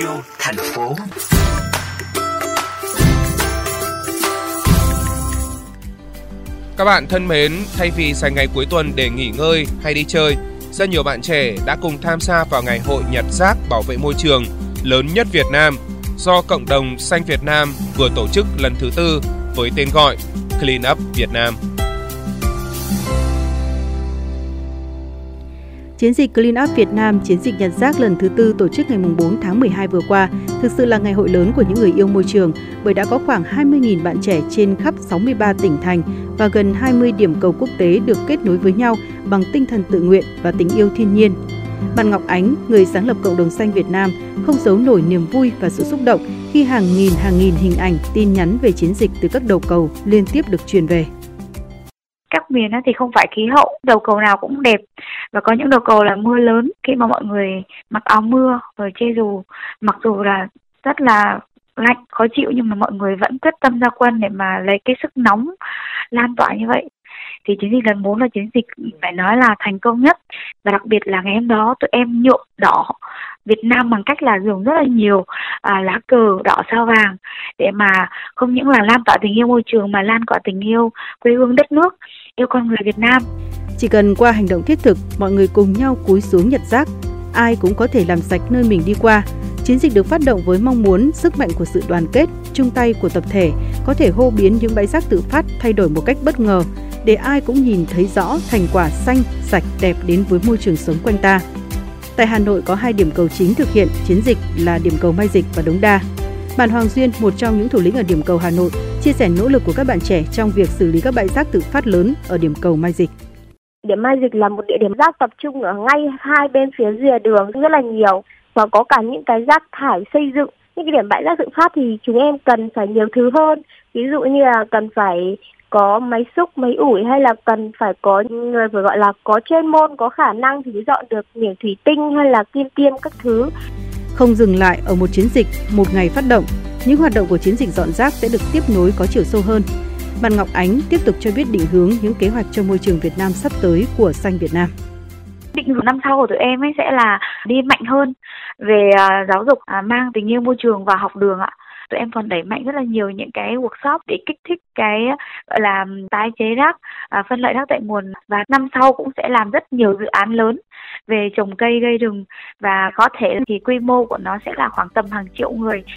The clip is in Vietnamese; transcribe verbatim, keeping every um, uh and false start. yêu thành phố. Các bạn thân mến, thay vì dành ngày cuối tuần để nghỉ ngơi hay đi chơi, rất nhiều bạn trẻ đã cùng tham gia vào ngày hội nhặt rác bảo vệ môi trường lớn nhất Việt Nam do cộng đồng Xanh Việt Nam vừa tổ chức lần thứ tư với tên gọi Clean Up Việt Nam. Chiến dịch Clean Up Việt Nam, chiến dịch nhặt rác lần thứ tư tổ chức ngày bốn tháng mười hai vừa qua, thực sự là ngày hội lớn của những người yêu môi trường bởi đã có khoảng hai mươi nghìn bạn trẻ trên khắp sáu mươi ba tỉnh thành và gần hai mươi điểm cầu quốc tế được kết nối với nhau bằng tinh thần tự nguyện và tình yêu thiên nhiên. Bạn Ngọc Ánh, người sáng lập cộng đồng Xanh Việt Nam, không giấu nổi niềm vui và sự xúc động khi hàng nghìn hàng nghìn hình ảnh, tin nhắn về chiến dịch từ các đầu cầu liên tiếp được truyền về. Các miền thì không phải khí hậu, đầu cầu nào cũng đẹp. Và có những đầu cầu là mưa lớn, khi mà mọi người mặc áo mưa rồi che dù, mặc dù là rất là lạnh, khó chịu nhưng mà mọi người vẫn quyết tâm ra quân để mà lấy cái sức nóng lan tỏa như vậy. Thì chiến dịch lần bốn là chiến dịch phải nói là thành công nhất. Và đặc biệt là ngày hôm đó tụi em nhuộm đỏ Việt Nam bằng cách là dùng rất là nhiều à, lá cờ đỏ sao vàng để mà không những là lan tỏa tình yêu môi trường mà lan tỏa tình yêu quê hương đất nước, yêu con người Việt Nam. Chỉ cần qua hành động thiết thực, mọi người cùng nhau cúi xuống nhặt rác, ai cũng có thể làm sạch nơi mình đi qua. Chiến dịch được phát động với mong muốn sức mạnh của sự đoàn kết, chung tay của tập thể có thể hô biến những bãi rác tự phát thay đổi một cách bất ngờ để ai cũng nhìn thấy rõ thành quả xanh, sạch, đẹp đến với môi trường sống quanh ta. Tại Hà Nội có hai điểm cầu chính thực hiện chiến dịch là điểm cầu Mai Dịch và Đống Đa. Bạn Hoàng Duyên, một trong những thủ lĩnh ở điểm cầu Hà Nội, chia sẻ nỗ lực của các bạn trẻ trong việc xử lý các bãi rác tự phát lớn ở điểm cầu Mai Dịch. Điểm Mai Dịch là một địa điểm rác tập trung ở ngay hai bên phía rìa đường rất là nhiều và có cả những cái rác thải xây dựng. Những cái điểm bãi rác tự phát thì chúng em cần phải nhiều thứ hơn, ví dụ như là cần phải có máy xúc, máy ủi hay là cần phải có người phải gọi là có chuyên môn, có khả năng thì dọn được miếng thủy tinh hay là kim tiêm các thứ. Không dừng lại ở một chiến dịch, một ngày phát động, những hoạt động của chiến dịch dọn rác sẽ được tiếp nối có chiều sâu hơn. Bạn Ngọc Ánh tiếp tục cho biết định hướng những kế hoạch cho môi trường Việt Nam sắp tới của Xanh Việt Nam. Định hướng năm sau của tụi em ấy sẽ là đi mạnh hơn về giáo dục mang tình yêu môi trường vào học đường ạ. Tụi em còn đẩy mạnh rất là nhiều những cái workshop để kích thích cái gọi là tái chế rác, phân loại rác tại nguồn. Và năm sau cũng sẽ làm rất nhiều dự án lớn về trồng cây gây rừng và có thể thì quy mô của nó sẽ là khoảng tầm hàng triệu người.